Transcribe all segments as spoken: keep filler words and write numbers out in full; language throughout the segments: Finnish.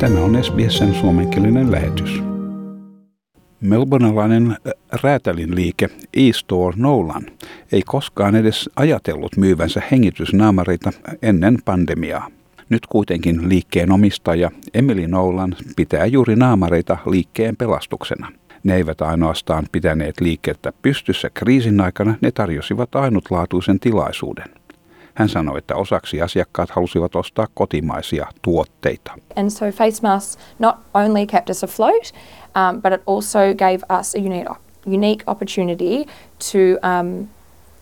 Tämä on S B S:n suomenkielinen lähetys. Melbournelainen räätälin liike E-Store Nolan ei koskaan edes ajatellut myyvänsä hengitysnaamareita ennen pandemiaa. Nyt kuitenkin liikkeen omistaja Emily Nolan pitää juuri naamareita liikkeen pelastuksena. Ne eivät ainoastaan pitäneet liikettä pystyssä kriisin aikana, ne tarjosivat ainutlaatuisen tilaisuuden. Hän sanoi, että osaksi asiakkaat halusivat ostaa kotimaisia tuotteita. And so face masks not only kept us afloat, um, but it also gave us a unique, unique opportunity to um,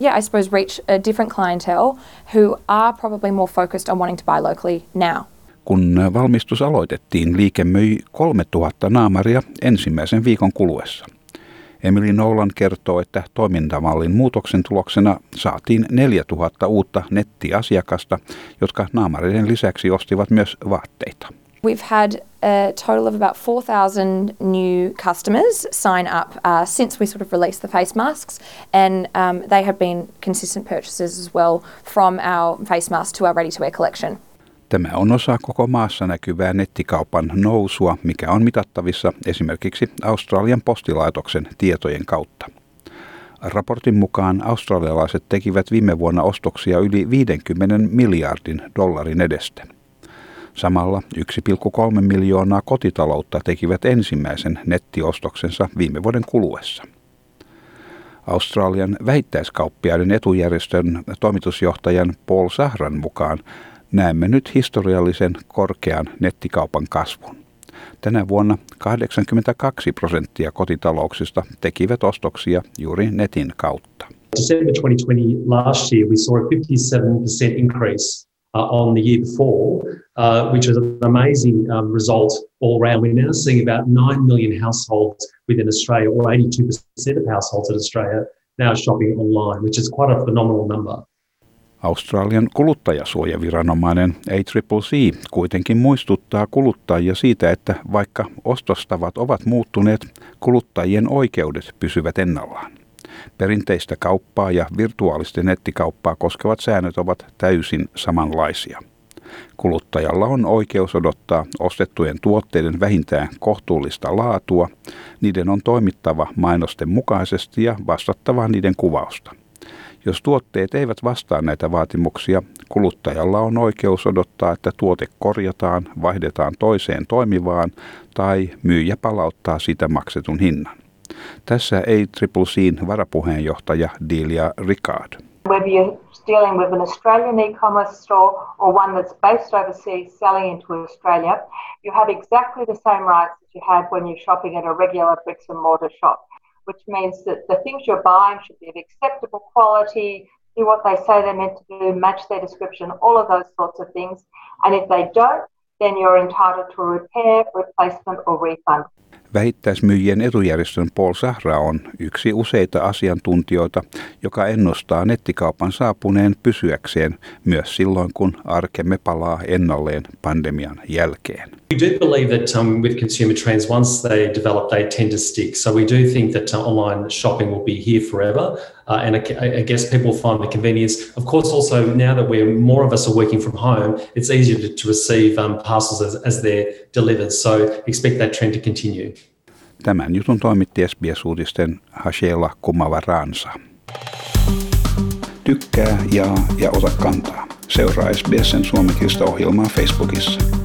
yeah, I suppose reach a different clientele who are probably more focused on wanting to buy locally now. Kun valmistus aloitettiin, liike myi kolmetuhatta naamaria ensimmäisen viikon kuluessa. Emily Nolan kertoo, että toimintamallin muutoksen tuloksena saatiin neljätuhatta uutta nettiasiakasta, jotka naamareiden lisäksi ostivat myös vaatteita. We've had a total of about four thousand new customers sign up uh, since we sort of released the face masks, and um, they have been consistent purchasers as well from our face masks to our ready-to-wear collection. Tämä on osa koko maassa näkyvää nettikaupan nousua, mikä on mitattavissa esimerkiksi Australian postilaitoksen tietojen kautta. Raportin mukaan australialaiset tekivät viime vuonna ostoksia yli viidenkymmenen miljardin dollarin edestä. Samalla yksi pilkku kolme miljoonaa kotitaloutta tekivät ensimmäisen nettiostoksensa viime vuoden kuluessa. Australian vähittäiskauppiaiden etujärjestön toimitusjohtajan Paul Zahran mukaan näemme nyt historiallisen korkean nettikaupan kasvun. Tänä vuonna kahdeksankymmentäkaksi prosenttia kotitalouksista tekivät ostoksia juuri netin kautta. December twenty twenty last year we saw a fifty-seven percent increase uh, on the year before, uh, which is an amazing um, result all round. We're now seeing about nine million households within Australia, or eighty-two percent of households in Australia now shopping online, which is quite a phenomenal number. Australian kuluttajasuojaviranomainen A C C C kuitenkin muistuttaa kuluttajia siitä, että vaikka ostostavat ovat muuttuneet, kuluttajien oikeudet pysyvät ennallaan. Perinteistä kauppaa ja virtuaalista nettikauppaa koskevat säännöt ovat täysin samanlaisia. Kuluttajalla on oikeus odottaa ostettujen tuotteiden vähintään kohtuullista laatua, niiden on toimittava mainosten mukaisesti ja vastattava niiden kuvausta. Jos tuotteet eivät vastaa näitä vaatimuksia, kuluttajalla on oikeus odottaa, että tuote korjataan, vaihdetaan toiseen toimivaan tai myyjä palauttaa sitä maksetun hinnan. Tässä A C C C:n varapuheenjohtaja Delia Ricard. Whether you're dealing with an Australian e-commerce store or one that's based overseas selling into Australia, you have exactly the same rights that you had when you're shopping at a regular bricks and mortar shop. Which means that the things you're buying should be of acceptable quality, do what they say they're meant to do, match their description, all of those sorts of things. And if they don't, then you're entitled to a repair, replacement or refund. Vähittäismyyjien etujärjestön Paul Zahra on yksi useita asiantuntijoita, joka ennustaa nettikaupan saapuneen pysyäkseen myös silloin, kun arkemme palaa ennalleen pandemian jälkeen. We do believe that um, with consumer trends, once they develop, they tend to stick. So we do think that uh, online shopping will be here forever. Uh, and I, I guess people will find the convenience. Of course, also now that we're more of us are working from home, it's easier to, to receive um, parcels as, as they're delivered. So expect that trend to continue. Tämän jutun toimitti S B S-uutisten Hashela Kumavaransa. Tykkää, jaa ja ota kantaa. Seuraa S B S:n suomenkielistä ohjelmaa Facebookissa.